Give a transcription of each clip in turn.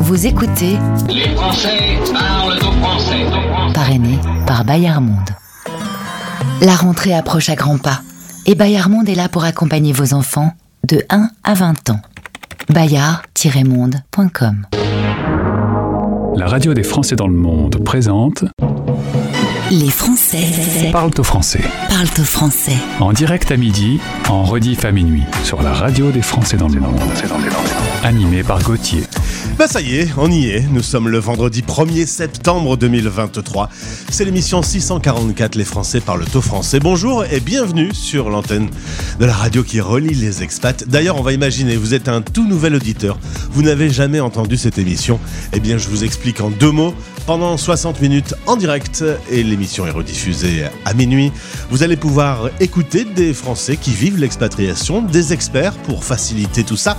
Vous écoutez Les Français parlent aux Français. Parrainé par Bayard Monde. La rentrée approche à grands pas et Bayard Monde est là pour accompagner vos enfants de 1 à 20 ans. Bayard-monde.com. La radio des Français dans le monde présente Les Français parlent aux Français. Parlent aux Français. En direct à midi, en rediff à minuit sur la radio des Français dans le monde. Animé par Gauthier. Ben ça y est, on y est, nous sommes le vendredi 1er septembre 2023. C'est l'émission 644, les Français parlent au français. Bonjour et bienvenue sur l'antenne de la radio qui relie les expats. D'ailleurs, on va imaginer, vous êtes un tout nouvel auditeur, vous n'avez jamais entendu cette émission. Eh bien, je vous explique en deux mots, pendant 60 minutes en direct, et l'émission est rediffusée à minuit. Vous allez pouvoir écouter des Français qui vivent l'expatriation, des experts pour faciliter tout ça.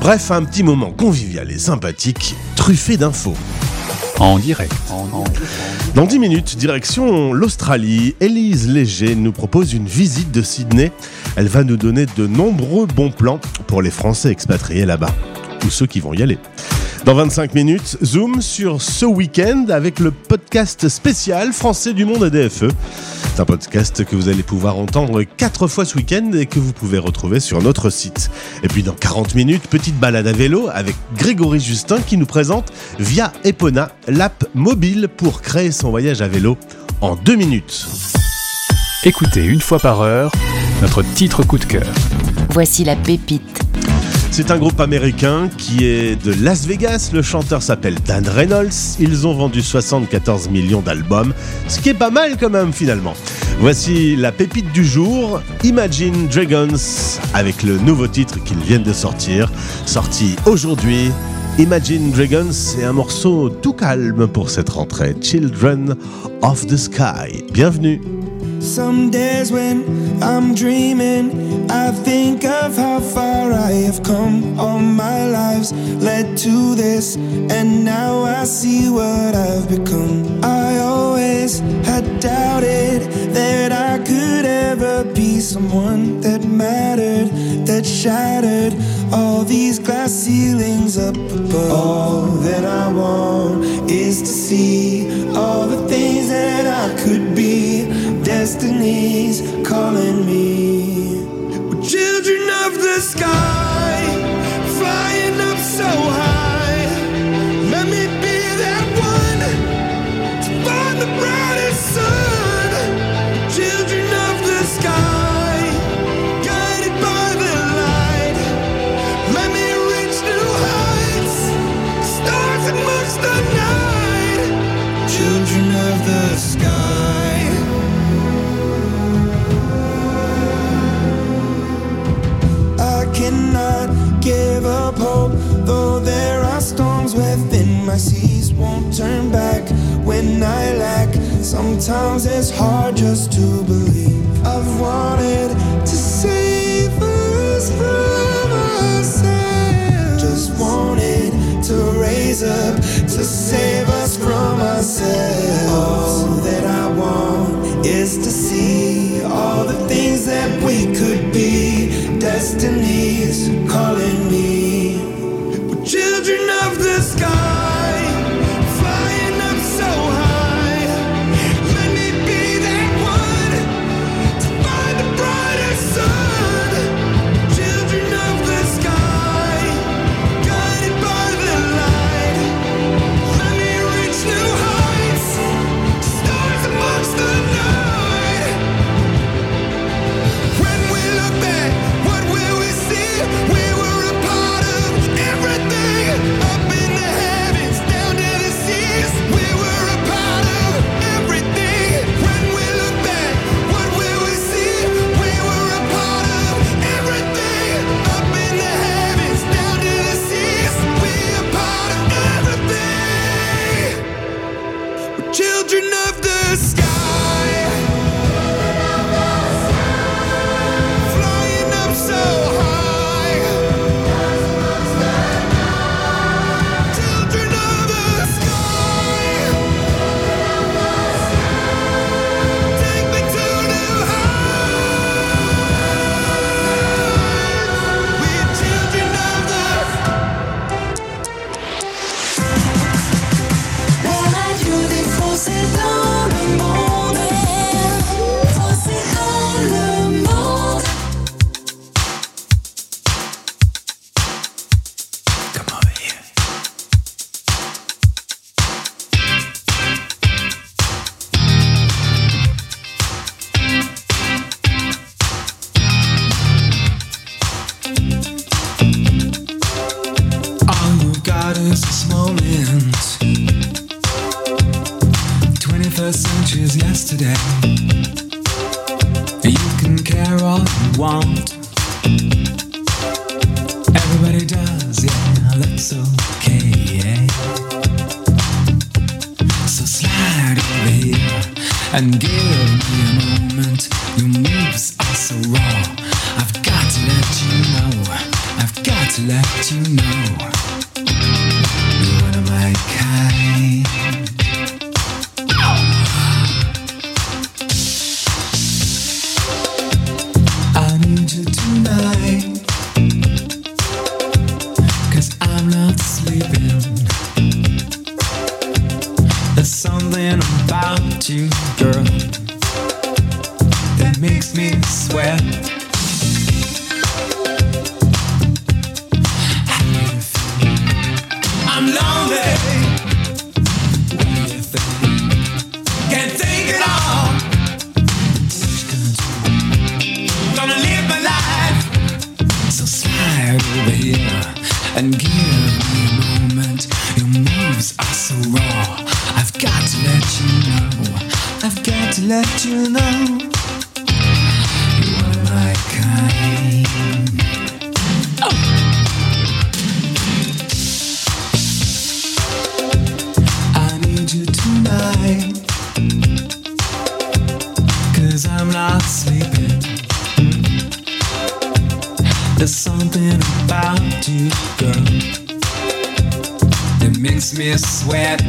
Bref, un petit moment convivial et sympathique, truffé d'infos. En direct. Dans 10 minutes, direction l'Australie, Élise Léger nous propose une visite de Sydney. Elle va nous donner de nombreux bons plans pour les Français expatriés là-bas, ou ceux qui vont y aller. Dans 25 minutes, zoom sur ce week-end avec le podcast spécial Français du Monde ADFE. C'est un podcast que vous allez pouvoir entendre 4 fois ce week-end et que vous pouvez retrouver sur notre site. Et puis dans 40 minutes, petite balade à vélo avec Grégory Justin qui nous présente Via Epona, l'app mobile pour créer son voyage à vélo en 2 minutes. Écoutez une fois par heure notre titre coup de cœur. Voici la pépite. C'est un groupe américain qui est de Las Vegas, le chanteur s'appelle Dan Reynolds, ils ont vendu 74 millions d'albums, ce qui est pas mal quand même finalement. Voici la pépite du jour, Imagine Dragons, avec le nouveau titre qu'ils viennent de sortir, sorti aujourd'hui. Imagine Dragons, c'est un morceau tout calme pour cette rentrée, Children of the Sky, bienvenue. Some days when I'm dreaming, I think of how far I have come. All my lives led to this, and now I see what I've become. I always had doubted that I could ever be someone that mattered, that shattered all these glass ceilings up above. All that I want is to see all the things that I could be. Destiny's calling me. We're children of the sky, flying up so high. Let me be that one to find the brightest sun. Children of the sky, guided by the light. Let me reach new heights, stars amongst the night. Children of the sky. Cannot give up hope, though there are storms within my seas. Won't turn back when I lack. Sometimes it's hard just to believe. I've wanted to save us from ourselves. Just wanted to raise up to save us from ourselves. All that I want is to see all the things that we could be. Destiny's calling me. We're children of the sky, flying up so high. Let me be that one to find the brighter sun. Children of the sky, guided by the light. Let me reach new heights, precious moment. 21st century's yesterday. You can care all you want. Everybody does, yeah, that's okay, yeah. So slide over here and give me a moment. Your moves are so raw. I've got to let you know. I've got to let you know. You're one of my kind. You, girl, that makes me sweat. I'm lonely. What do you think? Can't take it all. Gonna live my life. So slide over here and give me a moment. Your moves are so raw. I've got to let you know. I've got to let you know you are my kind. Oh. I need you tonight, 'cause I'm not sleeping. There's something about you, girl, that makes me sweat.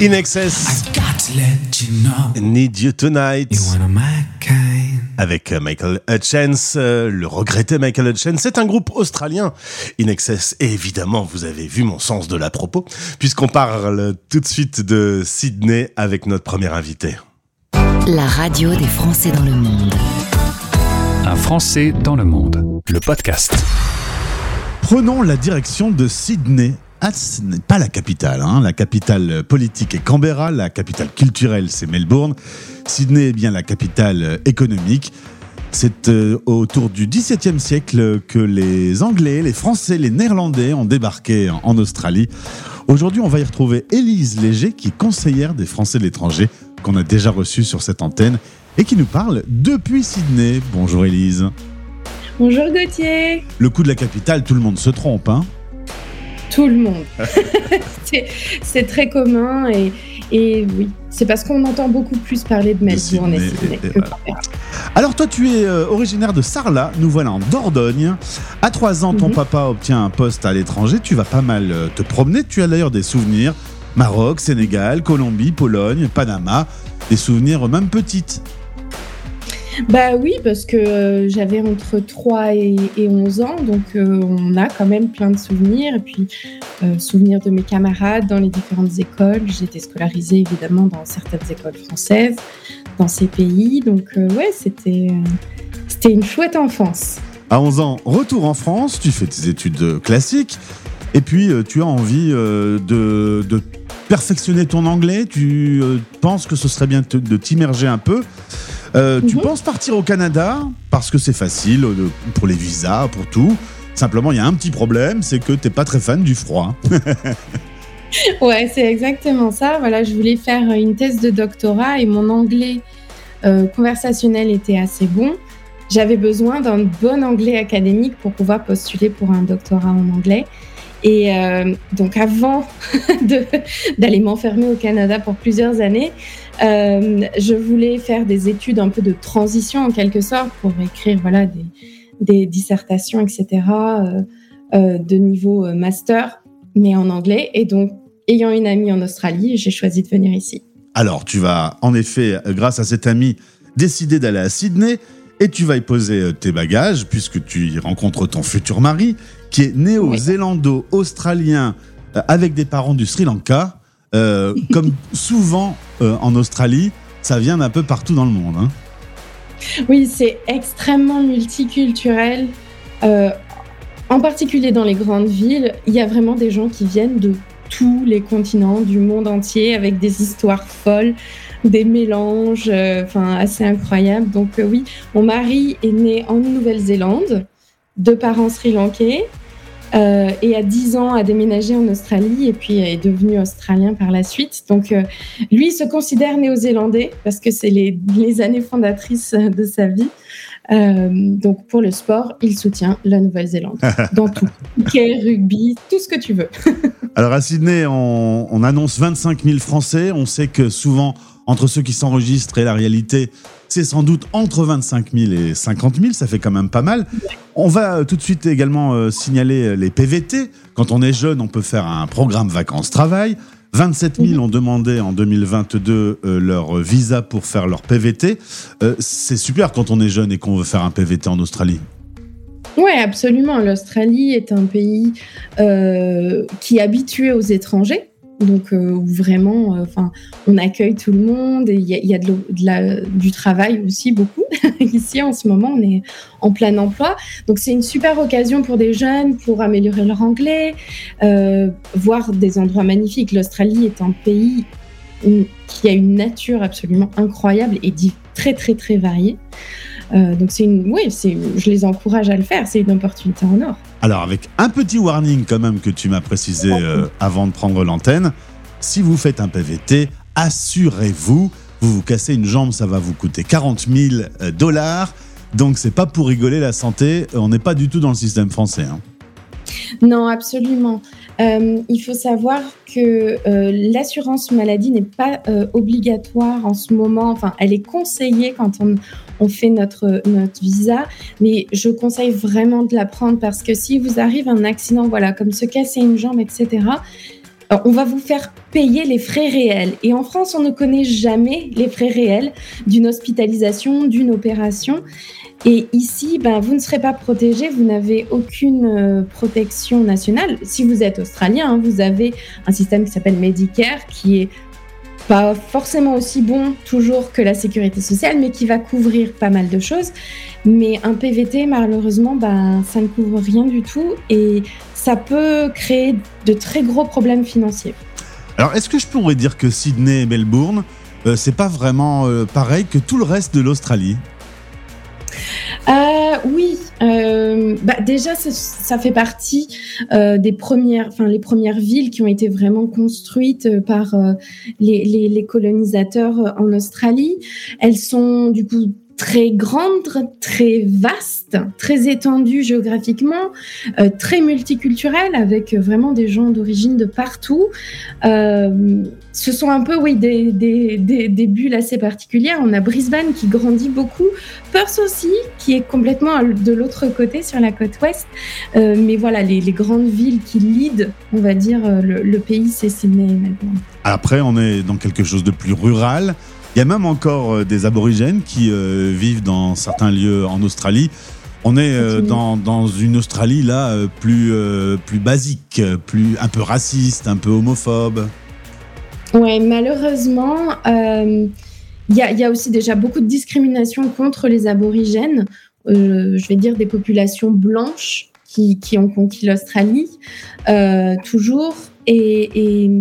INXS, Need You Tonight, avec Michael Hutchence, le regretté Michael Hutchence. C'est un groupe australien, INXS. Et évidemment, vous avez vu mon sens de la propos, puisqu'on parle tout de suite de Sydney avec notre premier invité. La radio des Français dans le monde. Un Français dans le monde, le podcast. Prenons la direction de Sydney. Ah, ce n'est pas la capitale, hein. La capitale politique est Canberra, la capitale culturelle c'est Melbourne, Sydney est bien la capitale économique. C'est autour du XVIIe siècle que les Anglais, les Français, les Néerlandais ont débarqué en Australie. Aujourd'hui, on va y retrouver Élise Léger, qui est conseillère des Français de l'étranger, qu'on a déjà reçue sur cette antenne et qui nous parle depuis Sydney. Bonjour Élise. Bonjour Gauthier. Le coup de la capitale, tout le monde se trompe, hein? Tout le monde. c'est très commun et oui, c'est parce qu'on entend beaucoup plus parler de Melbourne et Sydney que Canberra. Alors toi, tu es originaire de Sarlat, nous voilà en Dordogne. À 3 ans, ton papa obtient un poste à l'étranger, tu vas pas mal te promener, tu as d'ailleurs des souvenirs, Maroc, Sénégal, Colombie, Pologne, Panama, des souvenirs même petites. Bah oui, parce que j'avais entre 3 et 11 ans, donc on a quand même plein de souvenirs. Et puis, souvenirs de mes camarades dans les différentes écoles. J'ai été scolarisée, évidemment, dans certaines écoles françaises, dans ces pays. Donc, ouais, c'était une chouette enfance. À 11 ans, retour en France, tu fais tes études classiques. Et puis, tu as envie de perfectionner ton anglais. Tu penses que ce serait bien de t'immerger un peu. Tu penses partir au Canada parce que c'est facile pour les visas, pour tout. Simplement, il y a un petit problème, c'est que t'es pas très fan du froid. Ouais, c'est exactement ça. Voilà, je voulais faire une thèse de doctorat et mon anglais conversationnel était assez bon. J'avais besoin d'un bon anglais académique pour pouvoir postuler pour un doctorat en anglais. Et donc, avant d'aller m'enfermer au Canada pour plusieurs années, je voulais faire des études un peu de transition en quelque sorte pour écrire voilà, des dissertations, etc. de niveau master, mais en anglais. Et donc, ayant une amie en Australie, j'ai choisi de venir ici. Alors, tu vas, en effet, grâce à cette amie, décider d'aller à Sydney et tu vas y poser tes bagages puisque tu y rencontres ton futur mari qui est néo-zélando-australien avec des parents du Sri Lanka. Comme souvent en Australie, ça vient d'un peu partout dans le monde. Hein. Oui, c'est extrêmement multiculturel. En particulier dans les grandes villes, il y a vraiment des gens qui viennent de tous les continents du monde entier avec des histoires folles, des mélanges assez incroyables. Donc oui, mon mari est né en Nouvelle-Zélande, de parents sri-lankais, et à 10 ans a déménagé en Australie et puis est devenu australien par la suite. Donc lui, il se considère néo-zélandais parce que c'est les années fondatrices de sa vie. Donc pour le sport, il soutient la Nouvelle-Zélande dans tout, hockey, rugby, tout ce que tu veux. Alors à Sydney, on annonce 25 000 Français. On sait que souvent, entre ceux qui s'enregistrent et la réalité, c'est sans doute entre 25 000 et 50 000. Ça fait quand même pas mal. On va tout de suite également signaler les PVT. Quand on est jeune, on peut faire un programme vacances-travail. 27 000 ont demandé en 2022 leur visa pour faire leur PVT. C'est super quand on est jeune et qu'on veut faire un PVT en Australie. Oui, absolument. L'Australie est un pays qui est habitué aux étrangers. Donc, vraiment, on accueille tout le monde et il y a du travail aussi beaucoup. Ici, en ce moment, on est en plein emploi. Donc, c'est une super occasion pour des jeunes pour améliorer leur anglais, voir des endroits magnifiques. L'Australie est un pays qui a une nature absolument incroyable et très, très, très variée. Donc, je les encourage à le faire. C'est une opportunité en or. Alors, avec un petit warning quand même que tu m'as précisé avant de prendre l'antenne, si vous faites un PVT, assurez-vous, vous cassez une jambe, ça va vous coûter $40,000. Donc, c'est pas pour rigoler la santé. On n'est pas du tout dans le système français. Hein. Non, absolument. Il faut savoir que l'assurance maladie n'est pas obligatoire en ce moment. Enfin, elle est conseillée quand on fait notre visa, mais je conseille vraiment de la prendre parce que si vous arrive un accident, voilà, comme se casser une jambe, etc., on va vous faire payer les frais réels. Et en France, on ne connaît jamais les frais réels d'une hospitalisation, d'une opération. Et ici, vous ne serez pas protégé, vous n'avez aucune protection nationale. Si vous êtes australien, vous avez un système qui s'appelle Medicare, qui est pas forcément aussi bon toujours que la sécurité sociale, mais qui va couvrir pas mal de choses. Mais un PVT, malheureusement, ça ne couvre rien du tout et ça peut créer de très gros problèmes financiers. Alors, est-ce que je pourrais dire que Sydney et Melbourne, c'est pas vraiment pareil que tout le reste de l'Australie ? Oui, déjà ça fait partie les premières villes qui ont été vraiment construites par les colonisateurs en Australie. Elles sont du coup très grandes, très vastes, très étendues géographiquement, très multiculturelles avec vraiment des gens d'origine de partout. Ce sont un peu des bulles assez particulières. On a Brisbane qui grandit beaucoup, Perth aussi qui est complètement de l'autre côté sur la côte ouest. Mais voilà, les grandes villes qui leadent, on va dire, le pays, c'est Sydney et Melbourne. Après, on est dans quelque chose de plus rural. Il y a même encore des aborigènes qui vivent dans certains lieux en Australie. On est dans une Australie là plus basique, plus un peu raciste, un peu homophobe. Ouais, malheureusement, il y a aussi déjà beaucoup de discrimination contre les aborigènes. Je vais dire des populations blanches qui ont conquis l'Australie toujours et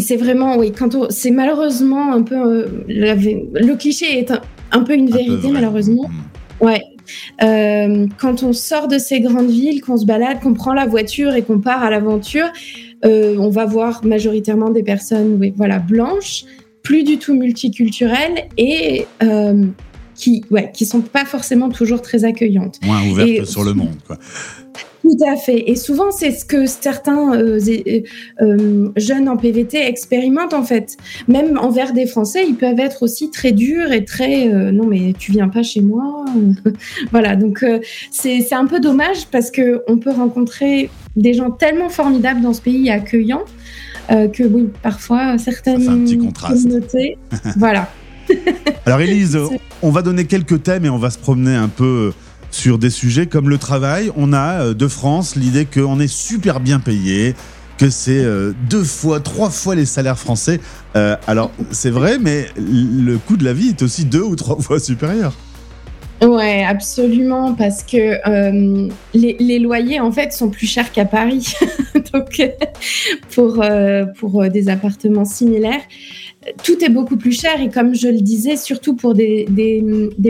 c'est vraiment, oui, c'est malheureusement un peu... le cliché est un peu une vérité, malheureusement. Ouais. Quand on sort de ces grandes villes, qu'on se balade, qu'on prend la voiture et qu'on part à l'aventure, on va voir majoritairement des personnes blanches, plus du tout multiculturelles et qui sont pas forcément toujours très accueillantes. Moins ouvertes sur le monde, quoi. Tout à fait. Et souvent, c'est ce que certains jeunes en PVT expérimentent, en fait. Même envers des Français, ils peuvent être aussi très durs et très « non, mais tu viens pas chez moi ». Voilà, donc c'est un peu dommage parce qu'on peut rencontrer des gens tellement formidables dans ce pays et accueillants que, oui, parfois, certaines communautés... Voilà. Alors, Élise, on va donner quelques thèmes et on va se promener un peu... sur des sujets comme le travail. On a de France l'idée qu'on est super bien payé, que c'est 2 fois, 3 fois les salaires français. Alors, c'est vrai, mais le coût de la vie est aussi 2 ou 3 fois supérieur. Ouais, absolument, parce que les loyers en fait sont plus chers qu'à Paris, donc pour des appartements similaires, tout est beaucoup plus cher et comme je le disais, surtout pour des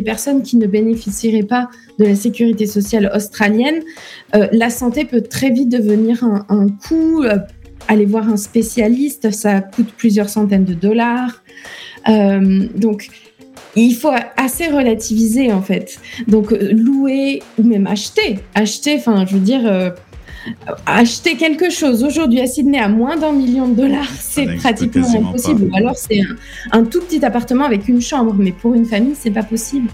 personnes qui ne bénéficieraient pas de la sécurité sociale australienne, la santé peut très vite devenir un coût. Aller voir un spécialiste, ça coûte plusieurs centaines de dollars, donc. Il faut assez relativiser, en fait. Donc, louer ou même acheter, enfin, je veux dire, acheter quelque chose aujourd'hui à Sydney à moins d'$1 million, c'est pratiquement impossible. Ou alors, c'est un tout petit appartement avec une chambre, mais pour une famille, c'est pas possible.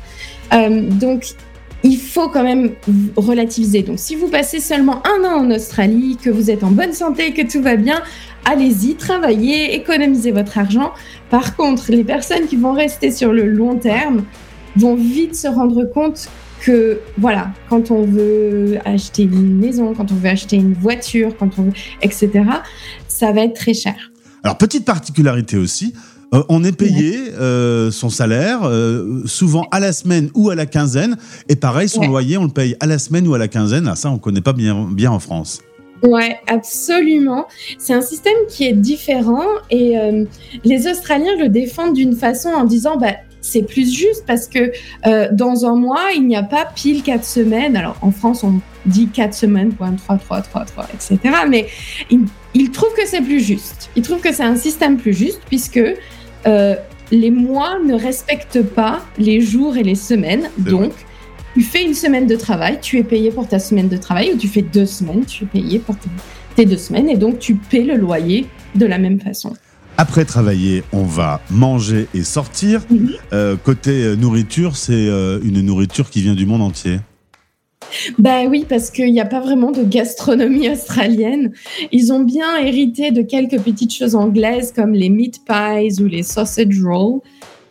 Donc, il faut quand même relativiser. Donc, si vous passez seulement 1 an en Australie, que vous êtes en bonne santé, que tout va bien, allez-y, travaillez, économisez votre argent. Par contre, les personnes qui vont rester sur le long terme vont vite se rendre compte que, voilà, quand on veut acheter une maison, quand on veut acheter une voiture, quand on veut, etc., ça va être très cher. Alors, petite particularité aussi, on est payé son salaire souvent à la semaine ou à la quinzaine. Et pareil, son loyer, on le paye à la semaine ou à la quinzaine. Ah, ça, on ne connaît pas bien en France. Ouais, absolument. C'est un système qui est différent et les Australiens le défendent d'une façon en disant c'est plus juste parce que dans un mois, il n'y a pas pile 4 semaines. Alors, en France, on dit 4 semaines, 3, etc. Mais ils trouvent que c'est plus juste. Ils trouvent que c'est un système plus juste puisque les mois ne respectent pas les jours et les semaines. Donc, tu fais 1 semaine de travail, tu es payé pour ta semaine de travail, ou tu fais 2 semaines, tu es payé pour tes 2 semaines, et donc tu paies le loyer de la même façon. Après travailler, on va manger et sortir. Mm-hmm. Côté nourriture, c'est une nourriture qui vient du monde entier. Ben oui, parce qu'il n'y a pas vraiment de gastronomie australienne. Ils ont bien hérité de quelques petites choses anglaises comme les meat pies ou les sausage rolls.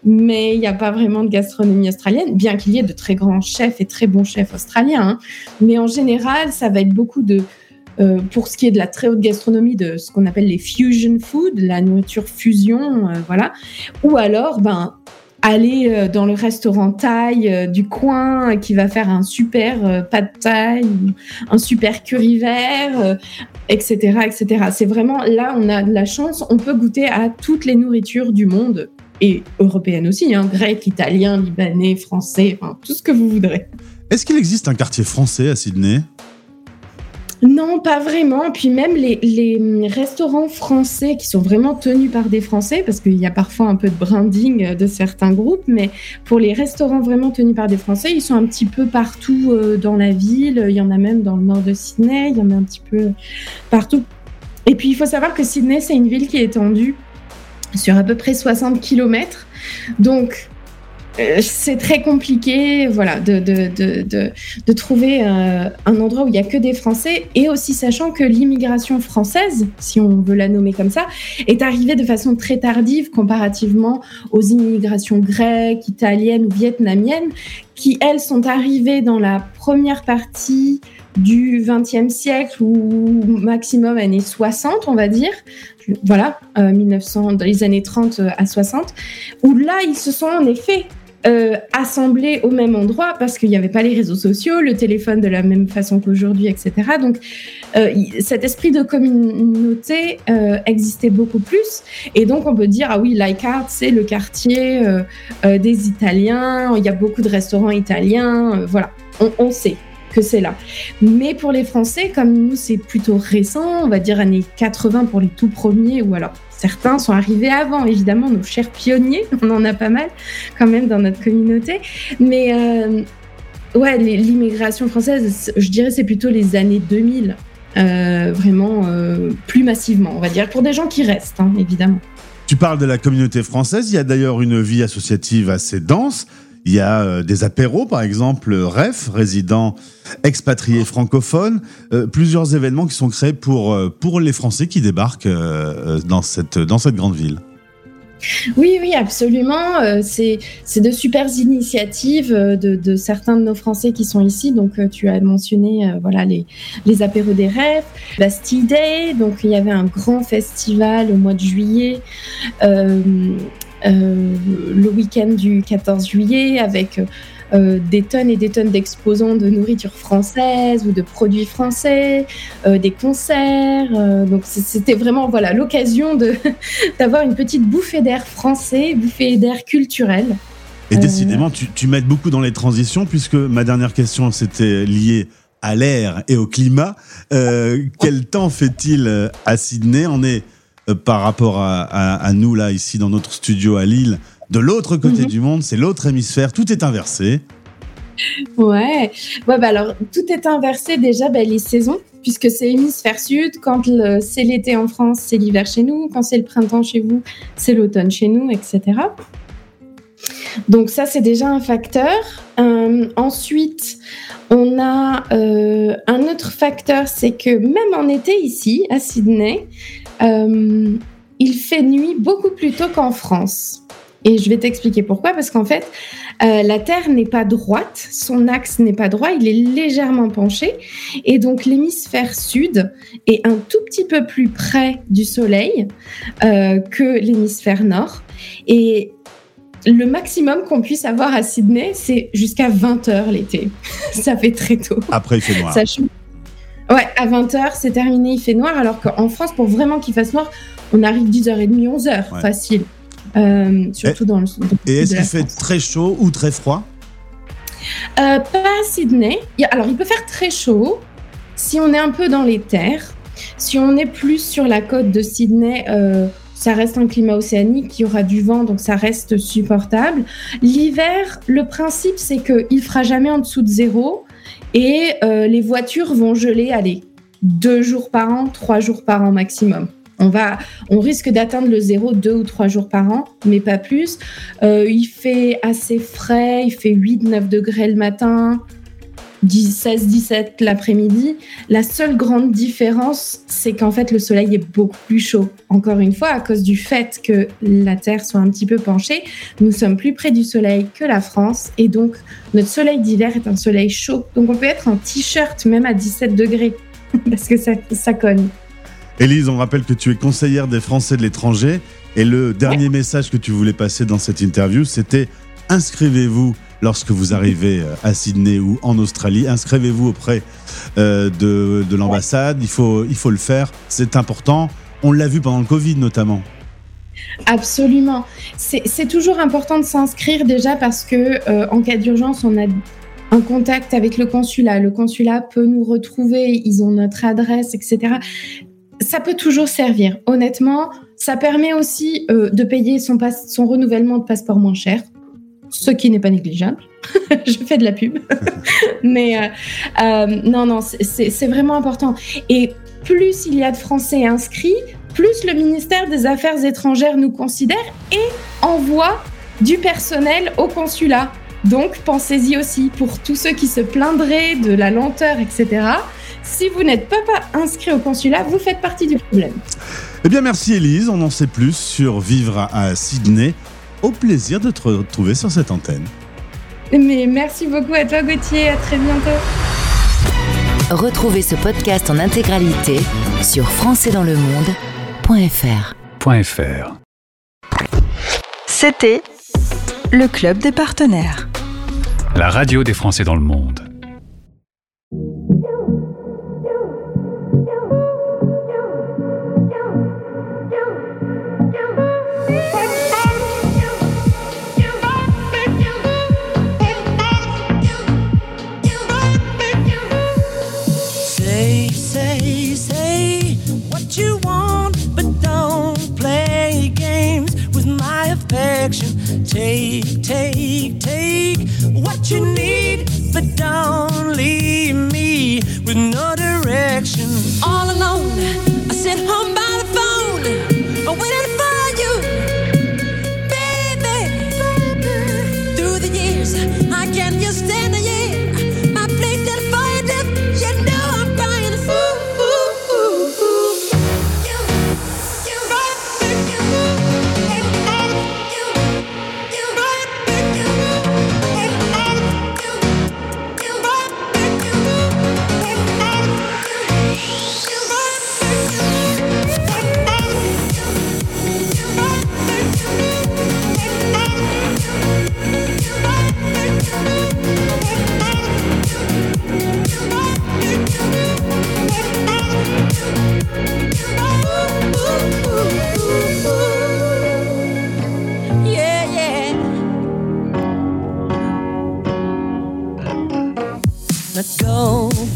Mais il n'y a pas vraiment de gastronomie australienne, bien qu'il y ait de très grands chefs et très bons chefs australiens. Hein. Mais en général, ça va être beaucoup de, pour ce qui est de la très haute gastronomie, de ce qu'on appelle les fusion food, la nourriture fusion, voilà. Ou alors, aller dans le restaurant thaï du coin qui va faire un super pad thaï, un super curry vert, etc., etc. C'est vraiment, là, on a de la chance, on peut goûter à toutes les nourritures du monde. Et européenne aussi, grec, italien, libanais, français, tout ce que vous voudrez. Est-ce qu'il existe un quartier français à Sydney ? Non, pas vraiment. Puis même les restaurants français qui sont vraiment tenus par des Français, parce qu'il y a parfois un peu de branding de certains groupes, mais pour les restaurants vraiment tenus par des Français, ils sont un petit peu partout dans la ville. Il y en a même dans le nord de Sydney, il y en a un petit peu partout. Et puis, il faut savoir que Sydney, c'est une ville qui est étendue sur à peu près 60 kilomètres. Donc, c'est très compliqué de trouver un endroit où il n'y a que des Français. Et aussi, sachant que l'immigration française, si on veut la nommer comme ça, est arrivée de façon très tardive comparativement aux immigrations grecques, italiennes ou vietnamiennes, qui, elles, sont arrivées dans la première partie du XXe siècle ou maximum années 60, on va dire. Voilà, 1900, dans les années 30 à 60, où là, ils se sont en effet assemblés au même endroit parce qu'il n'y avait pas les réseaux sociaux, le téléphone de la même façon qu'aujourd'hui, etc. Donc, cet esprit de communauté existait beaucoup plus. Et donc, on peut dire, ah oui, Leicard, c'est le quartier des Italiens, il y a beaucoup de restaurants italiens, voilà, on sait. que c'est là. Mais pour les Français, comme nous, c'est plutôt récent, on va dire années 80 pour les tout premiers, ou alors certains sont arrivés avant, évidemment, nos chers pionniers, on en a pas mal quand même dans notre communauté. Mais ouais, l'immigration française, je dirais, c'est plutôt les années 2000, vraiment plus massivement, on va dire, pour des gens qui restent, hein, évidemment. Tu parles de la communauté française, il y a d'ailleurs une vie associative assez dense. Il y a des apéros, par exemple, REF, résidents expatriés francophones, plusieurs événements qui sont créés pour les Français qui débarquent dans cette grande ville. Oui, absolument. C'est de super initiatives de certains de nos Français qui sont ici. Donc, tu as mentionné voilà, les apéros des rêves, Bastille Day. Donc, il y avait un grand festival au mois de juillet, le week-end du 14 juillet avec des tonnes et des tonnes d'exposants de nourriture française ou de produits français, des concerts. Donc c'était vraiment voilà, l'occasion d'avoir une petite bouffée d'air français, bouffée d'air culturel. Et décidément, tu m'aides beaucoup dans les transitions puisque ma dernière question, c'était liée à l'air et au climat. Quel temps fait-il à Sydney ? On est par rapport à nous, là, ici, dans notre studio à Lille, de l'autre côté du monde, c'est l'autre hémisphère, tout est inversé. Ouais, bah alors, tout est inversé déjà, les saisons, puisque c'est hémisphère sud, quand c'est l'été en France, c'est l'hiver chez nous, quand c'est le printemps chez vous, c'est l'automne chez nous, etc. Donc ça, c'est déjà un facteur. Ensuite, on a un autre facteur, c'est que même en été ici, à Sydney, il fait nuit beaucoup plus tôt qu'en France. Et je vais t'expliquer pourquoi, parce qu'en fait, la Terre n'est pas droite, son axe n'est pas droit, il est légèrement penché. Et donc, l'hémisphère sud est un tout petit peu plus près du Soleil que l'hémisphère nord. Et le maximum qu'on puisse avoir à Sydney, c'est jusqu'à 20h l'été. Ça fait très tôt. Après, il fait noir. Ouais, à 20h, c'est terminé, il fait noir, alors qu'en France, pour vraiment qu'il fasse noir, on arrive 10h30, 11h, ouais. Facile. Surtout dans le sud. Et est-ce qu'il fait très chaud ou très froid ? Pas à Sydney. Alors, il peut faire très chaud si on est un peu dans les terres. Si on est plus sur la côte de Sydney, ça reste un climat océanique, il y aura du vent, donc ça reste supportable. L'hiver, le principe, c'est qu'il ne fera jamais en dessous de zéro. Et les voitures vont geler, 2 jours par an, 3 jours par an maximum. On risque d'atteindre le zéro 2 ou 3 jours par an, mais pas plus. Il fait assez frais, il fait 8-9 degrés le matin, 16-17 l'après-midi. La seule grande différence, c'est qu'en fait, le soleil est beaucoup plus chaud. Encore une fois, à cause du fait que la Terre soit un petit peu penchée, nous sommes plus près du soleil que la France. Et donc, notre soleil d'hiver est un soleil chaud. Donc, on peut être en t-shirt même à 17 degrés parce que ça cogne. Élise, on rappelle que tu es conseillère des Français de l'étranger. Et le dernier message que tu voulais passer dans cette interview, c'était « Inscrivez-vous ». Lorsque vous arrivez à Sydney ou en Australie, inscrivez-vous auprès de l'ambassade. Il faut le faire, c'est important. On l'a vu pendant le Covid notamment. Absolument. C'est toujours important de s'inscrire déjà parce que en cas d'urgence, on a un contact avec le consulat. Le consulat peut nous retrouver, ils ont notre adresse, etc. Ça peut toujours servir. Honnêtement, ça permet aussi de payer son renouvellement de passeport moins cher. Ce qui n'est pas négligeable. Je fais de la pub. Mais non, c'est vraiment important. Et plus il y a de Français inscrits, plus le ministère des Affaires étrangères nous considère et envoie du personnel au consulat. Donc, pensez-y aussi pour tous ceux qui se plaindraient de la lenteur, etc. Si vous n'êtes pas inscrit au consulat, vous faites partie du problème. Eh bien, merci Élise. On en sait plus sur vivre à Sydney. Au plaisir de te retrouver sur cette antenne. Mais merci beaucoup à toi Gauthier, à très bientôt. Retrouvez ce podcast en intégralité sur françaisdanslemonde.fr. C'était le Club des Partenaires. La radio des Français dans le monde. Thank you. Take what you need, but don't leave me with no direction. All alone, I sit home by the phone, waiting for you, baby. Through the years, I can't just stand the year. My place is for you, you know I'm crying. Ooh, ooh, ooh, ooh. You run for you, and you run for you, and you run for you, and you run for you.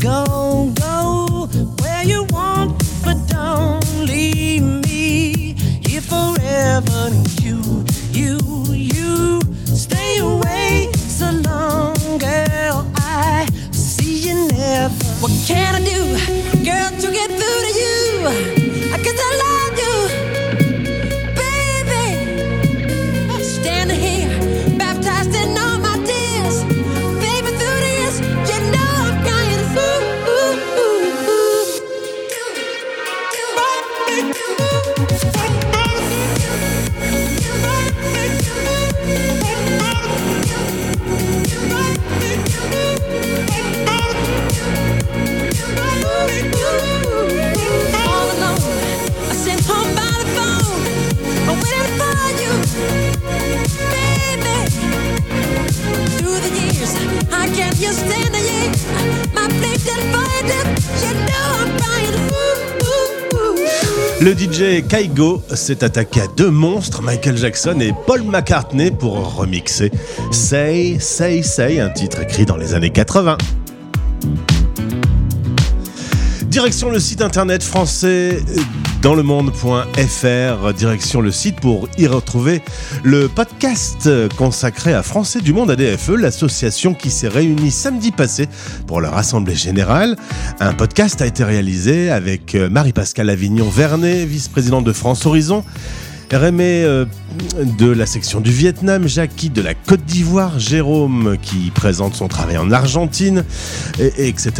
Go where you want, but don't leave me here forever. You stay away so long, girl. I see you never. What can I do, girl, to get through to you? 'Cause I love you, baby. I'm standing here, baptized in all my tears. I can't just stand it. My place is for you. You know I'm crying. Le DJ Kygo s'est attaqué à deux monstres, Michael Jackson et Paul McCartney, pour remixer Say, Say, Say, un titre écrit dans les années 80. Direction le site internet françaisdanslemonde.fr, direction le site pour y retrouver le podcast consacré à Français du Monde ADFE, l'association qui s'est réunie samedi passé pour leur assemblée générale. Un podcast a été réalisé avec Marie-Pascale Avignon-Vernet, vice-présidente de France Horizon, Rémé de la section du Vietnam, Jackie de la Côte d'Ivoire, Jérôme qui présente son travail en Argentine, etc.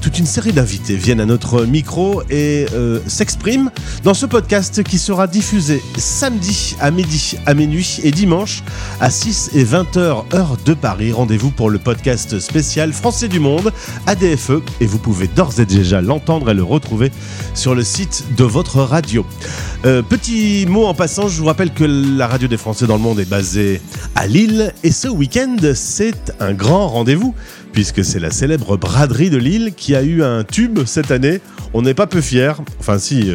Toute une série d'invités viennent à notre micro et s'expriment dans ce podcast qui sera diffusé samedi à midi, à minuit et dimanche à 6 et 20h heure de Paris. Rendez-vous pour le podcast spécial Français du Monde ADFE, et vous pouvez d'ores et déjà l'entendre et le retrouver sur le site de votre radio. Petit mot en passant, je vous rappelle que la radio des Français dans le monde est basée à Lille, et ce week-end c'est un grand rendez-vous puisque c'est la célèbre braderie de Lille qui a eu un tube cette année. On n'est pas peu fiers, enfin si,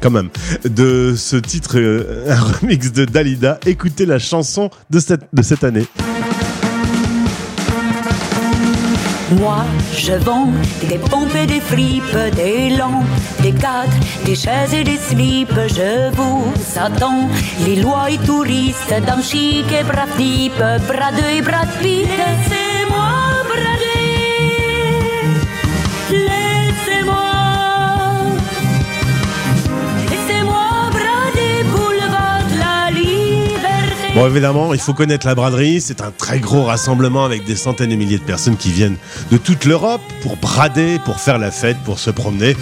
quand même, de ce titre, un remix de Dalida. Écoutez la chanson de cette année. Moi, je vends des pompes et des fripes, des lampes, des cadres, des chaises et des slips. Je vous attends, Lillois et touristes, dames chic et bras flip, bras deux et bras de pite. Laissez-moi brader, laissez-moi brader, boulevard de la liberté. Bon, évidemment, il faut connaître la braderie. C'est un très gros rassemblement avec des centaines de milliers de personnes qui viennent de toute l'Europe pour brader, pour faire la fête, pour se promener.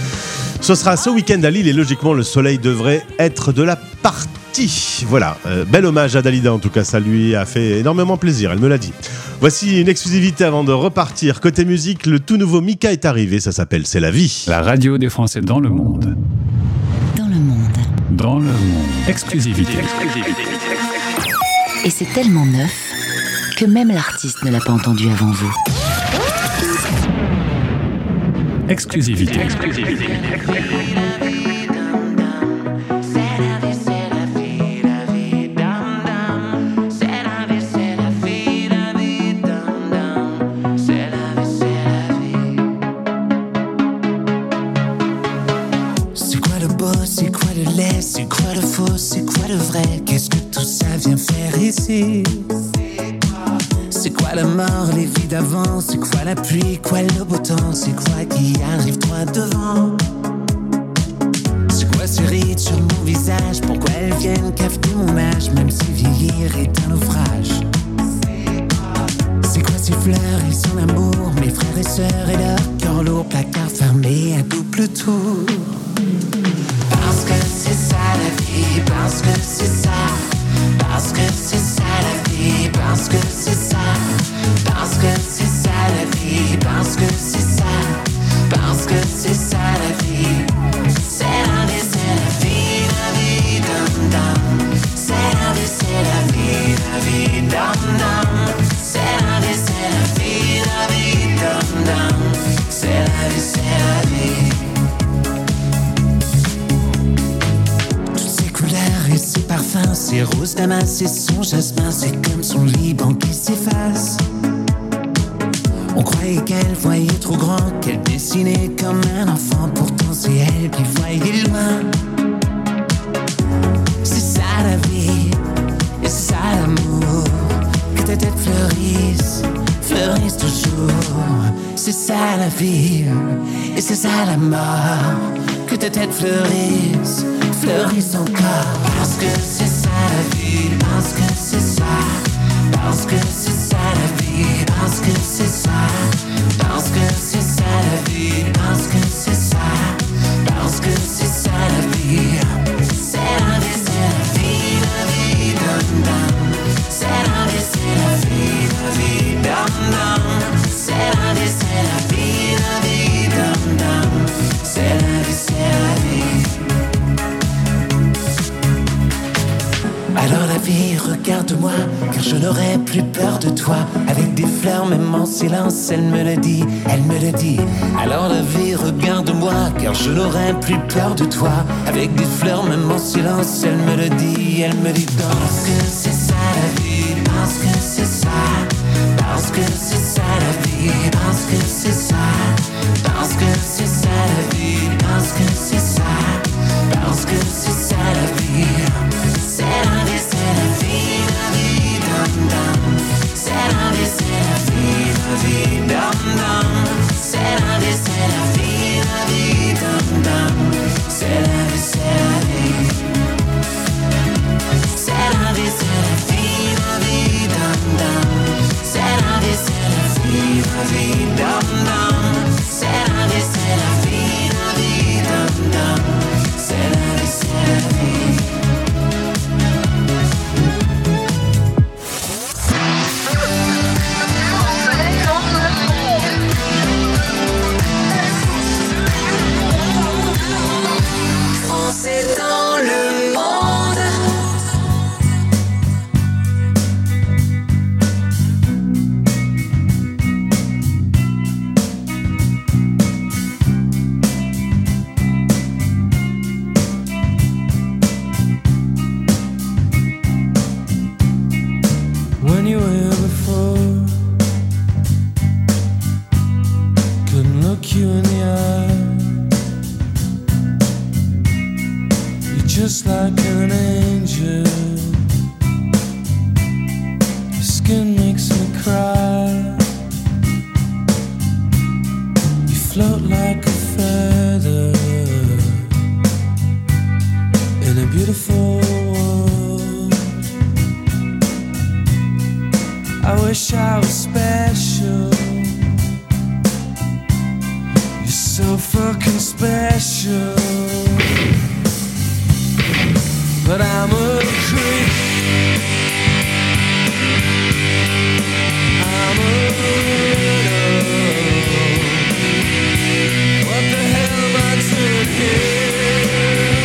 Ce sera ce week-end à Lille et logiquement, le soleil devrait être de la partie. Voilà, bel hommage à Dalida en tout cas, ça lui a fait énormément plaisir, elle me l'a dit. Voici une exclusivité avant de repartir. Côté musique, le tout nouveau Mika est arrivé, ça s'appelle C'est la vie. La radio des Français dans le monde. Dans le monde. Dans le monde. Exclusivité. Et c'est tellement neuf que même l'artiste ne l'a pas entendu avant vous. Exclusivité. Exclusivité. C'est quoi le beau, c'est quoi le lait, c'est quoi le faux, c'est quoi le vrai, qu'est-ce que tout ça vient faire ici? C'est quoi la mort, les vies d'avant, c'est quoi la pluie, quoi le beau temps, c'est quoi qui arrive droit devant? C'est quoi ces rides sur mon visage, pourquoi elles viennent cafeter mon âge, même si vieillir est un naufrage? C'est quoi ces fleurs et son amour, mes frères et sœurs et leurs cœurs lourds, placards fermés à double tour? Parce que c'est ça la vie, parce que c'est ça, parce que c'est ça la vie, parce que c'est ça, parce que c'est ça la vie, parce que c'est ça, parce que c'est ça la vie. C'est la vie, c'est la vie, dum dum. C'est la vie, c'est la vie, dum dum. C'est la vie, dum dum. C'est la vie. Toutes ces couleurs et ces parfums, ces roses damas et son jasmin, c'est comme son Liban qui s'efface. On croyait qu'elle voyait trop grand, qu'elle dessinait comme un enfant, pourtant c'est elle qui voyait loin. C'est ça la vie, et ça l'amour. Que tes têtes fleurissent, fleurissent toujours. C'est ça la vie, et c'est ça la mort. Que tes têtes fleurissent, fleurissent encore. Parce que c'est ça la vie, parce que c'est ça, parce que c'est ça la vie, parce que c'est ça, parce que c'est ça la vie, parce que c'est ça, parce que c'est ça la vie. C'est la vie, c'est la vie, dum dum. C'est la vie, c'est la vie, dum dum. C'est la vie, c'est la vie, dum dum. C'est la vie, c'est la vie. Alors la vie, regarde-moi, car je n'aurai plus peur de toi. Avec des fleurs, même en silence, elle me le dit, elle me le dit. Alors la vie, regarde-moi, car je n'aurai plus peur de toi. Avec des fleurs, même en silence, elle me le dit, elle me dit. Parce que c'est ça la vie, parce que c'est ça, parce que c'est ça la vie, parce que c'est ça, parce que c'est ça la vie, parce que c'est ça, parce que c'est ça la vie. C'est la vie, c'est la vie, dum dum. C'est la vie, dum dum. C'est la vie, dum dum. C'est la vie, c'est la vie, c'est la vie, dum dum. C'est la vie, dum dum. C'est la vie, dum dum. C'est la vie. C'est dans le monde. When you were before, couldn't look you in the eye. Just like an angel, your skin makes me cry. You float like a feather in a beautiful world. I wish I was special. You're so fucking special. But I'm a creep, I'm a widow. What the hell am I doing here?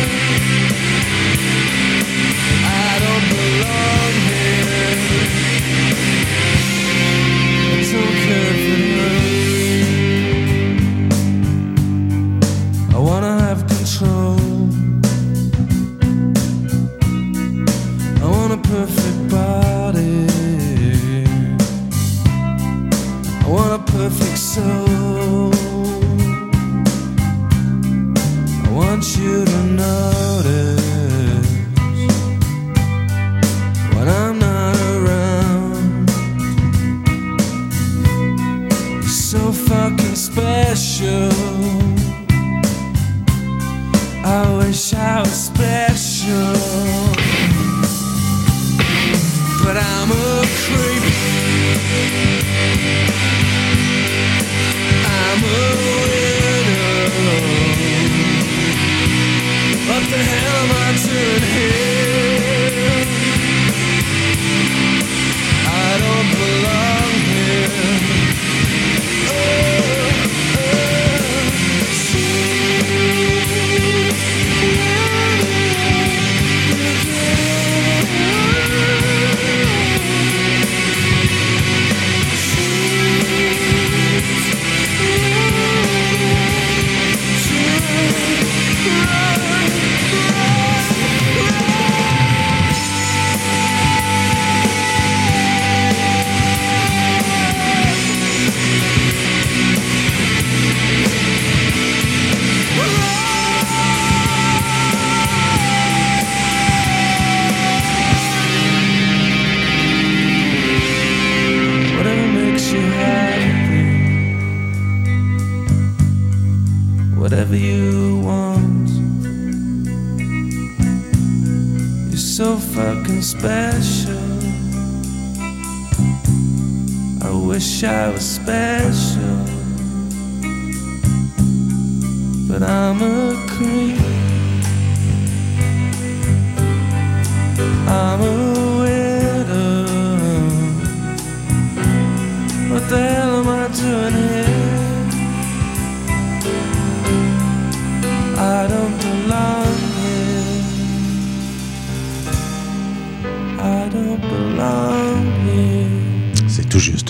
I don't belong here. It's okay for me. I wanna have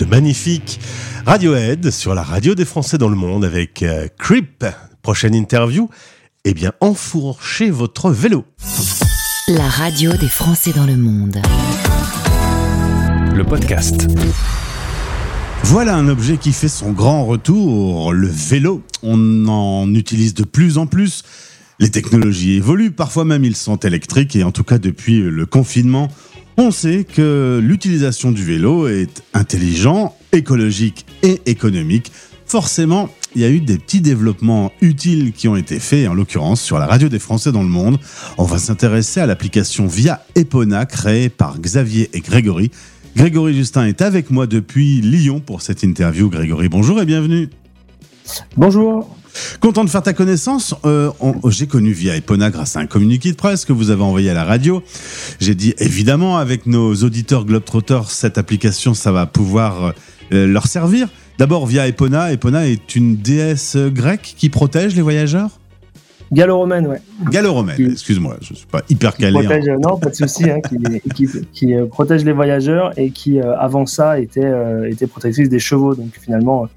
Magnifique. Radiohead sur la radio des Français dans le monde avec Creep. Prochaine interview, eh bien enfourchez votre vélo. La radio des Français dans le monde. Le podcast. Voilà un objet qui fait son grand retour, le vélo. On en utilise de plus en plus. Les technologies évoluent, parfois même ils sont électriques et en tout cas depuis le confinement, on sait que l'utilisation du vélo est intelligent, écologique et économique. Forcément, il y a eu des petits développements utiles qui ont été faits, en l'occurrence sur la radio des Français dans le monde. On va s'intéresser à l'application Via Epona créée par Xavier et Grégory. Grégory Justin est avec moi depuis Lyon pour cette interview. Grégory, bonjour et bienvenue. Bonjour. Content de faire ta connaissance. J'ai connu Via Epona grâce à un communiqué de presse que vous avez envoyé à la radio. J'ai dit évidemment avec nos auditeurs globetrotters, cette application ça va pouvoir leur servir. D'abord Via Epona. Epona est une déesse grecque qui protège les voyageurs. Gallo-romaine, ouais. Gallo-romaine, excuse-moi, je suis pas hyper calé. Protège, hein. Non, pas de souci, hein, qui protège les voyageurs et qui avant ça était protectrice des chevaux. Donc finalement.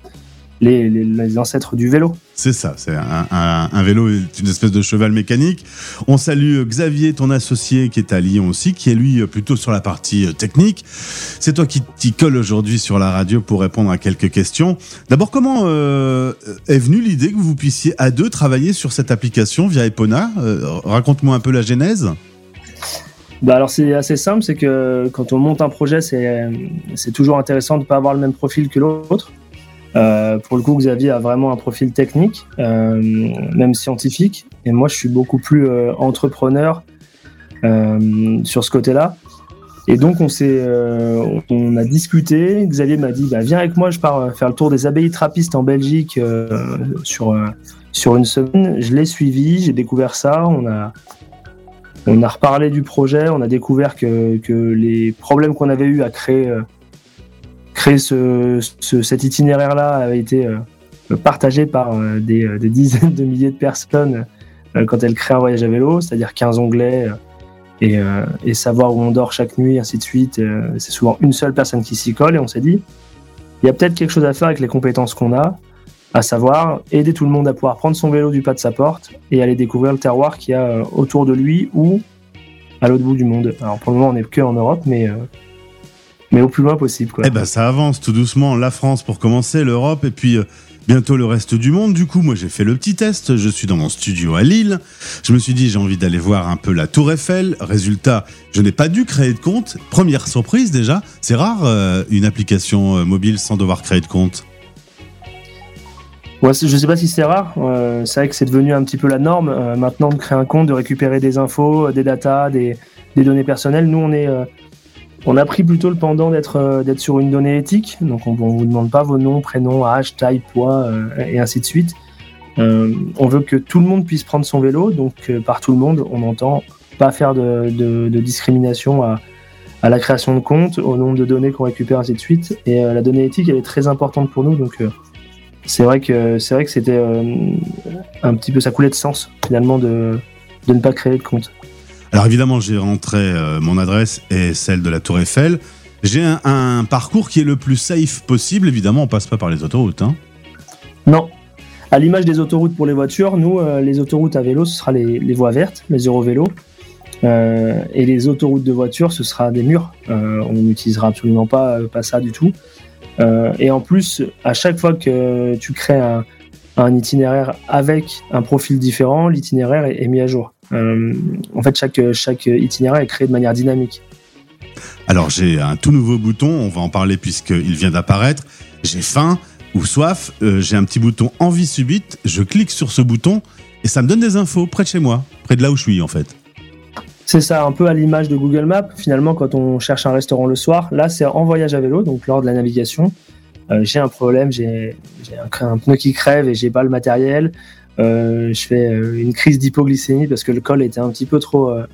Les ancêtres du vélo. C'est ça, c'est un vélo, une espèce de cheval mécanique. On salue Xavier, ton associé qui est à Lyon aussi, qui est lui plutôt sur la partie technique. C'est toi qui t'y colle aujourd'hui sur la radio pour répondre à quelques questions. D'abord, comment est venue l'idée que vous puissiez à deux travailler sur cette application Via Epona ? Raconte-moi un peu la genèse. Bah alors c'est assez simple, c'est que quand on monte un projet, c'est toujours intéressant de ne pas avoir le même profil que l'autre. Pour le coup, Xavier a vraiment un profil technique, même scientifique. Et moi, je suis beaucoup plus entrepreneur sur ce côté-là. Et donc, on a discuté. Xavier m'a dit « Viens avec moi, je pars faire le tour des abbayes trappistes en Belgique sur une semaine. » Je l'ai suivi, j'ai découvert ça. On a reparlé du projet. On a découvert que les problèmes qu'on avait eu à créer cet itinéraire-là avait été partagé par des dizaines de milliers de personnes quand elles créent un voyage à vélo, c'est-à-dire 15 onglets et savoir où on dort chaque nuit, ainsi de suite. C'est souvent une seule personne qui s'y colle et on s'est dit, il y a peut-être quelque chose à faire avec les compétences qu'on a, à savoir aider tout le monde à pouvoir prendre son vélo du pas de sa porte et aller découvrir le terroir qu'il y a autour de lui ou à l'autre bout du monde. Alors pour le moment, on n'est qu'en Europe, mais au plus loin possible, quoi. Eh ben, ça avance tout doucement. La France pour commencer, l'Europe, et puis bientôt le reste du monde. Du coup, moi, j'ai fait le petit test. Je suis dans mon studio à Lille. Je me suis dit, j'ai envie d'aller voir un peu la Tour Eiffel. Résultat, je n'ai pas dû créer de compte. Première surprise déjà. C'est rare, une application mobile sans devoir créer de compte. Ouais, je ne sais pas si c'est rare. C'est vrai que c'est devenu un petit peu la norme maintenant de créer un compte, de récupérer des infos, des datas, des données personnelles. Nous, on a pris plutôt le pendant d'être sur une donnée éthique. Donc, on ne vous demande pas vos noms, prénoms, âge, taille, poids et ainsi de suite. On veut que tout le monde puisse prendre son vélo. Donc, par tout le monde, on entend pas faire de discrimination à la création de compte, au nombre de données qu'on récupère, ainsi de suite. Et la donnée éthique, elle est très importante pour nous. Donc, c'est vrai que c'était un petit peu, ça coulait de sens finalement de ne pas créer de compte. Alors évidemment, j'ai rentré mon adresse et celle de la Tour Eiffel. J'ai un parcours qui est le plus safe possible. Évidemment, on passe pas par les autoroutes, hein. Non. À l'image des autoroutes pour les voitures, nous, les autoroutes à vélo, ce sera les voies vertes, les eurovélos. Et les autoroutes de voitures, ce sera des murs. On n'utilisera absolument pas ça du tout. Et en plus, à chaque fois que tu crées un itinéraire avec un profil différent, l'itinéraire est mis à jour. En fait, chaque itinéraire est créé de manière dynamique. Alors, j'ai un tout nouveau bouton, on va en parler puisqu'il vient d'apparaître. J'ai faim ou soif, j'ai un petit bouton envie subite, je clique sur ce bouton et ça me donne des infos près de chez moi, près de là où je suis en fait. C'est ça, un peu à l'image de Google Maps. Finalement, quand on cherche un restaurant le soir, là, c'est en voyage à vélo, donc lors de la navigation. J'ai un problème, j'ai un pneu qui crève et j'ai pas le matériel. Je fais une crise d'hypoglycémie parce que le col était un petit peu trop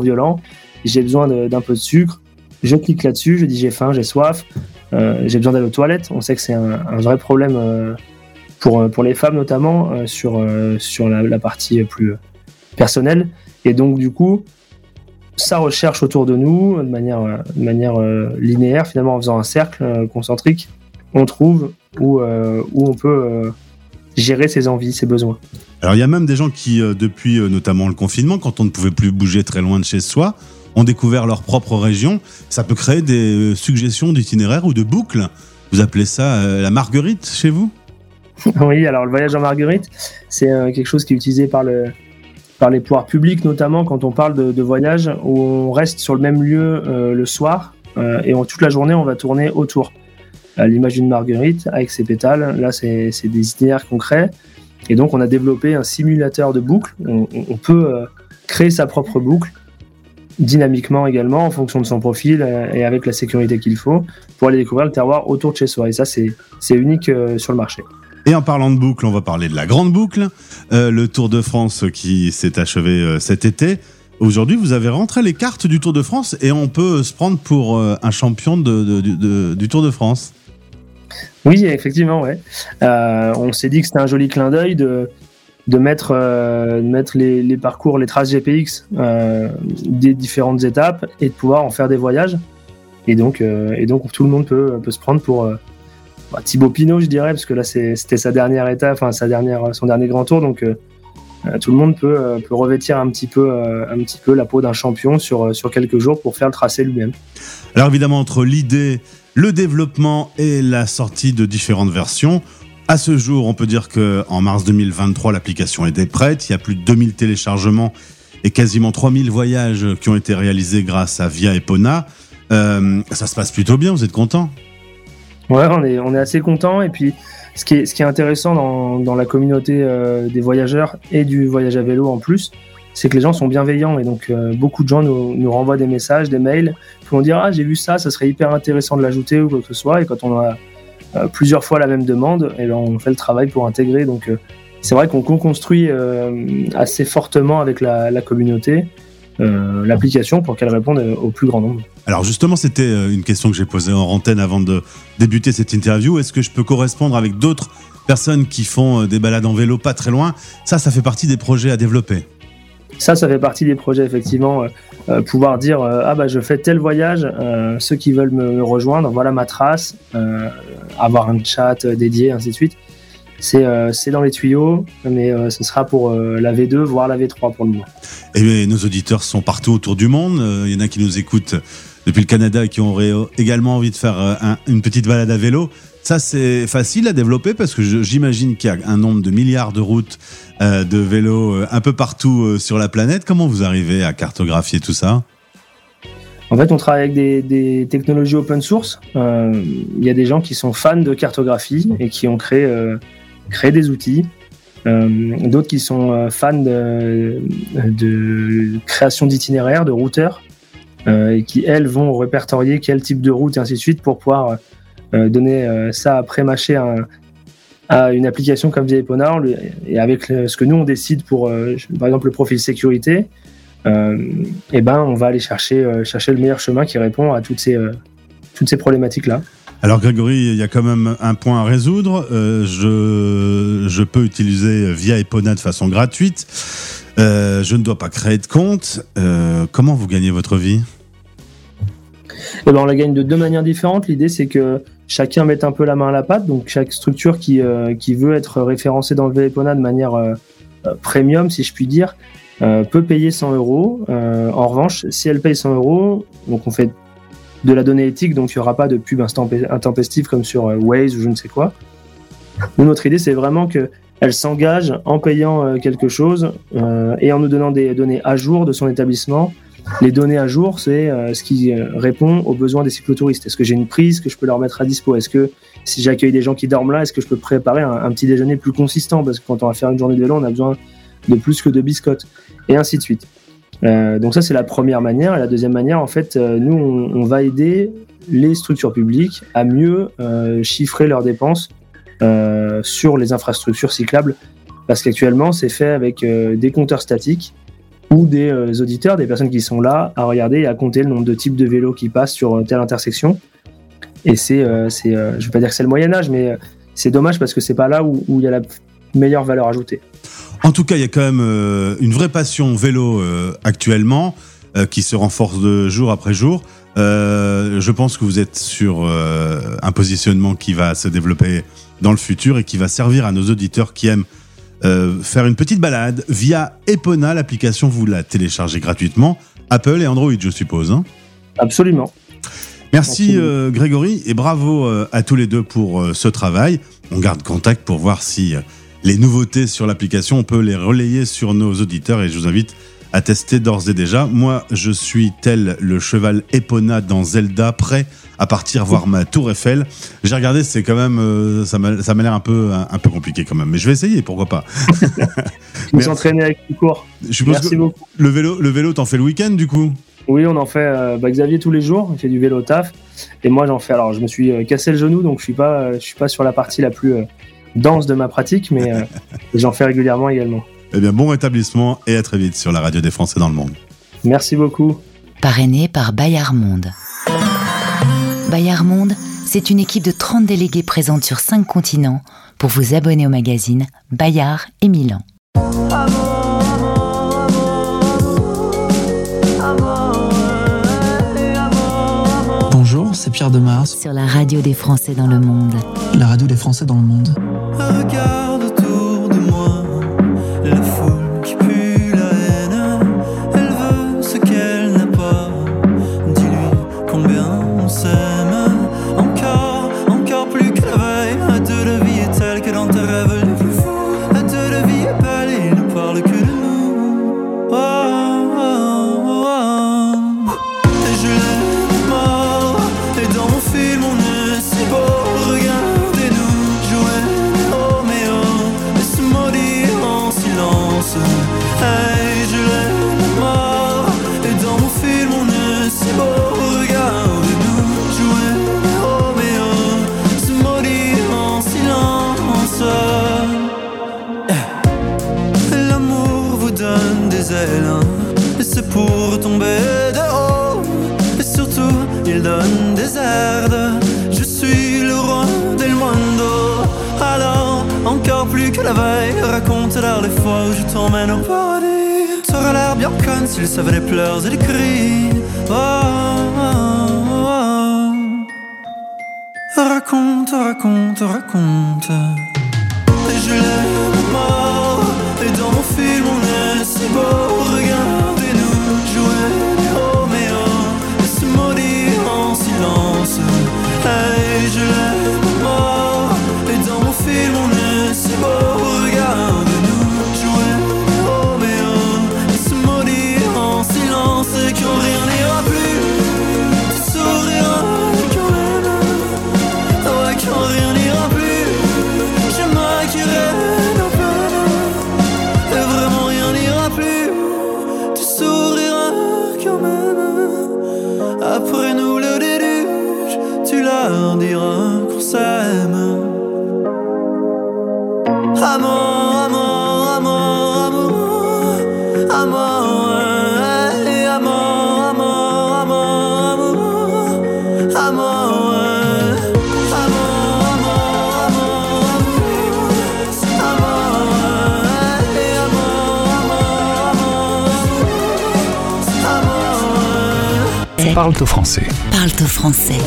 violent. J'ai besoin d'un peu de sucre. Je clique là-dessus, je dis j'ai faim, j'ai soif. J'ai besoin d'aller aux toilettes. On sait que c'est un vrai problème pour les femmes notamment sur la partie plus personnelle. Et donc du coup, ça recherche autour de nous de manière linéaire, finalement en faisant un cercle concentrique, on trouve où on peut gérer ses envies, ses besoins. Alors il y a même des gens qui, depuis notamment le confinement, quand on ne pouvait plus bouger très loin de chez soi, ont découvert leur propre région. Ça peut créer des suggestions d'itinéraires ou de boucles. Vous appelez ça la marguerite chez vous ? Oui, alors le voyage en marguerite, c'est quelque chose qui est utilisé par les pouvoirs publics, notamment quand on parle de voyage, où on reste sur le même lieu le soir et toute la journée, on va tourner autour. À l'image d'une marguerite avec ses pétales, là, c'est des itinéraires concrets. Et donc, on a développé un simulateur de boucle. On peut créer sa propre boucle dynamiquement également en fonction de son profil et avec la sécurité qu'il faut pour aller découvrir le terroir autour de chez soi. Et ça, c'est unique sur le marché. Et en parlant de boucle, on va parler de la grande boucle, le Tour de France qui s'est achevé cet été. Aujourd'hui, vous avez rentré les cartes du Tour de France et on peut se prendre pour un champion du Tour de France. Oui, effectivement, ouais. On s'est dit que c'était un joli clin d'œil de mettre les parcours, les traces GPX des différentes étapes et de pouvoir en faire des voyages. Et donc tout le monde peut se prendre pour... Thibaut Pinot, je dirais, parce que là c'était sa dernière étape, enfin son dernier grand tour, donc tout le monde peut revêtir un petit peu la peau d'un champion sur quelques jours pour faire le tracé lui-même. Alors évidemment, entre l'idée, le développement et la sortie de différentes versions, à ce jour, on peut dire qu'en mars 2023, l'application est prête. Il y a plus de 2000 téléchargements et quasiment 3000 voyages qui ont été réalisés grâce à Via Epona. Ça se passe plutôt bien, vous êtes content ? Ouais, on est assez content. Et puis, ce qui est intéressant dans la communauté des voyageurs et du voyage à vélo en plus, c'est que les gens sont bienveillants. Et donc, beaucoup de gens nous renvoient des messages, des mails, qui vont dire « Ah, j'ai vu ça, ça serait hyper intéressant de l'ajouter » ou quoi que ce soit. Et quand on a plusieurs fois la même demande, et bien, on fait le travail pour intégrer. Donc, c'est vrai qu'on construit assez fortement avec la communauté l'application pour qu'elle réponde au plus grand nombre. Alors justement, c'était une question que j'ai posée en antenne avant de débuter cette interview. Est-ce que je peux correspondre avec d'autres personnes qui font des balades en vélo pas très loin ? Ça fait partie des projets à développer. Ça fait partie des projets, effectivement. Pouvoir dire « Ah bah je fais tel voyage, ceux qui veulent me rejoindre, voilà ma trace », avoir un chat dédié, ainsi de suite. c'est dans les tuyaux, mais ce sera pour la V2, voire la V3 pour le moment. Eh bien, nos auditeurs sont partout autour du monde. Il y en a qui nous écoutent depuis le Canada et qui auraient également envie de faire une petite balade à vélo. Ça, c'est facile à développer parce que j'imagine qu'il y a un nombre de milliards de routes de vélos un peu partout sur la planète. Comment vous arrivez à cartographier tout ça ? En fait, on travaille avec des technologies open source. Il y a des gens qui sont fans de cartographie et qui ont créé des outils. D'autres qui sont fans de création d'itinéraires, de routeurs, et qui, elles, vont répertorier quel type de route et ainsi de suite pour pouvoir... donner ça après mâcher à une application comme Via Epona et avec ce que nous on décide pour par exemple le profil sécurité, et ben on va aller chercher le meilleur chemin qui répond à toutes ces problématiques là. Alors Grégory, il y a quand même un point à résoudre. Je peux utiliser Via Epona de façon gratuite. Je ne dois pas créer de compte. Comment vous gagnez votre vie ? Eh ben, on la gagne de deux manières différentes. L'idée, c'est que chacun mette un peu la main à la pâte. Donc, chaque structure qui veut être référencée dans le Via Epona de manière premium, si je puis dire, peut payer 100 euros. En revanche, si elle paye 100 euros, donc on fait de la donnée éthique, donc il n'y aura pas de pub intempestive comme sur Waze ou je ne sais quoi. Nous, notre idée, c'est vraiment qu'elle s'engage en payant quelque chose et en nous donnant des données à jour de son établissement. Les données à jour, c'est ce qui répond aux besoins des cyclotouristes. Est-ce que j'ai une prise que je peux leur mettre à dispo ? Est-ce que si j'accueille des gens qui dorment là, est-ce que je peux préparer un petit déjeuner plus consistant ? Parce que quand on va faire une journée de vélo, on a besoin de plus que de biscottes, et ainsi de suite. Donc ça, c'est la première manière. Et la deuxième manière, en fait, nous, on va aider les structures publiques à mieux chiffrer leurs dépenses sur les infrastructures cyclables. Parce qu'actuellement, c'est fait avec des compteurs statiques, ou des auditeurs, des personnes qui sont là à regarder et à compter le nombre de types de vélos qui passent sur telle intersection. Et c'est je ne vais pas dire que c'est le Moyen-Âge, mais c'est dommage parce que ce n'est pas là où il y a la meilleure valeur ajoutée. En tout cas, il y a quand même une vraie passion vélo actuellement qui se renforce de jour après jour. Je pense que vous êtes sur un positionnement qui va se développer dans le futur et qui va servir à nos auditeurs qui aiment faire une petite balade via Epona, l'application, vous la téléchargez gratuitement, Apple et Android, je suppose. Hein ? Absolument. Merci Grégory et bravo à tous les deux pour ce travail. On garde contact pour voir si les nouveautés sur l'application, on peut les relayer sur nos auditeurs et je vous invite à tester d'ores et déjà. Moi, je suis tel le cheval Epona dans Zelda, prêt à partir voir ma Tour Eiffel. J'ai regardé, c'est quand même, ça m'a l'air un peu compliqué quand même, mais je vais essayer, pourquoi pas. Vous entraînez avec le cours. Merci beaucoup. Le vélo, t'en fais le week-end du coup ? Oui, on en fait. Xavier tous les jours, j'ai du vélo au taf, et moi j'en fais. Alors, je me suis cassé le genou, donc je suis pas sur la partie la plus dense de ma pratique, mais j'en fais régulièrement également. Eh bien, bon rétablissement et à très vite sur la radio des Français dans le monde. Merci beaucoup. Parrainé par Bayard Monde. Bayard Monde, c'est une équipe de 30 délégués présentes sur 5 continents pour vous abonner au magazine Bayard et Milan. Bonjour, c'est Pierre Demars. Sur la radio des Français dans le monde. La radio des Français dans le monde. Regarde autour de moi. La foule qui pue la haine, elle veut ce qu'elle n'a pas. Dis-lui combien on s'aime. Encore plus que la veille. La de la vie est telle que dans tes rêves les plus fous. La de la vie est belle et il ne parle que de nous. Oh, oh, oh. Et je l'aime mort. Et dans mon film on est si beau. Hey, je l'aime mort. Et dans mon film on est si beau. Regarde-nous jouer Roméo, se mourir en silence. L'amour vous donne des ailes, et c'est pour tomber de haut. Et surtout, il donne des airs. Je suis le roi del mundo. Alors, encore plus que la veille, raconte-leur les fois où je t'emmène au paradis. T'aurais l'air bien conne s'il savait les pleurs et les cris. Oh, oh, oh. Raconte, raconte, raconte. Et je l'aime mort. Et dans mon film on est si beau. Regardez-nous jouer Roméo et se maudire en silence. Hey, je l'aime mort. Et dans mon film on est si beau. Regardez-nous jouer Roméo et se maudire en silence. Et quand rien n'ira plus, tu souriras quand même. Ouais, quand rien n'ira plus. Après nous le déluge, tu leur diras qu'on s'aime. Amour, amour, amour, amour, amour, hey, amour, amour, amour, amour, amour. Parle-toi français. Parle-toi français.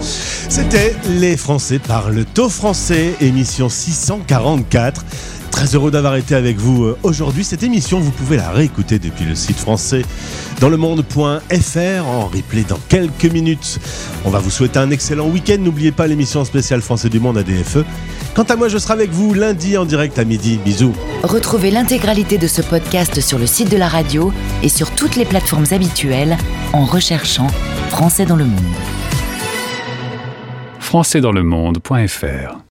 C'était Les Français parlent-toi français, émission 644. Très heureux d'avoir été avec vous aujourd'hui. Cette émission, vous pouvez la réécouter depuis le site françaisdanslemonde.fr en replay dans quelques minutes. On va vous souhaiter un excellent week-end. N'oubliez pas l'émission spéciale Français du Monde ADFE. Quant à moi, je serai avec vous lundi en direct à midi. Bisous. Retrouvez l'intégralité de ce podcast sur le site de la radio et sur toutes les plateformes habituelles en recherchant Français dans le Monde. Françaisdanslemonde.fr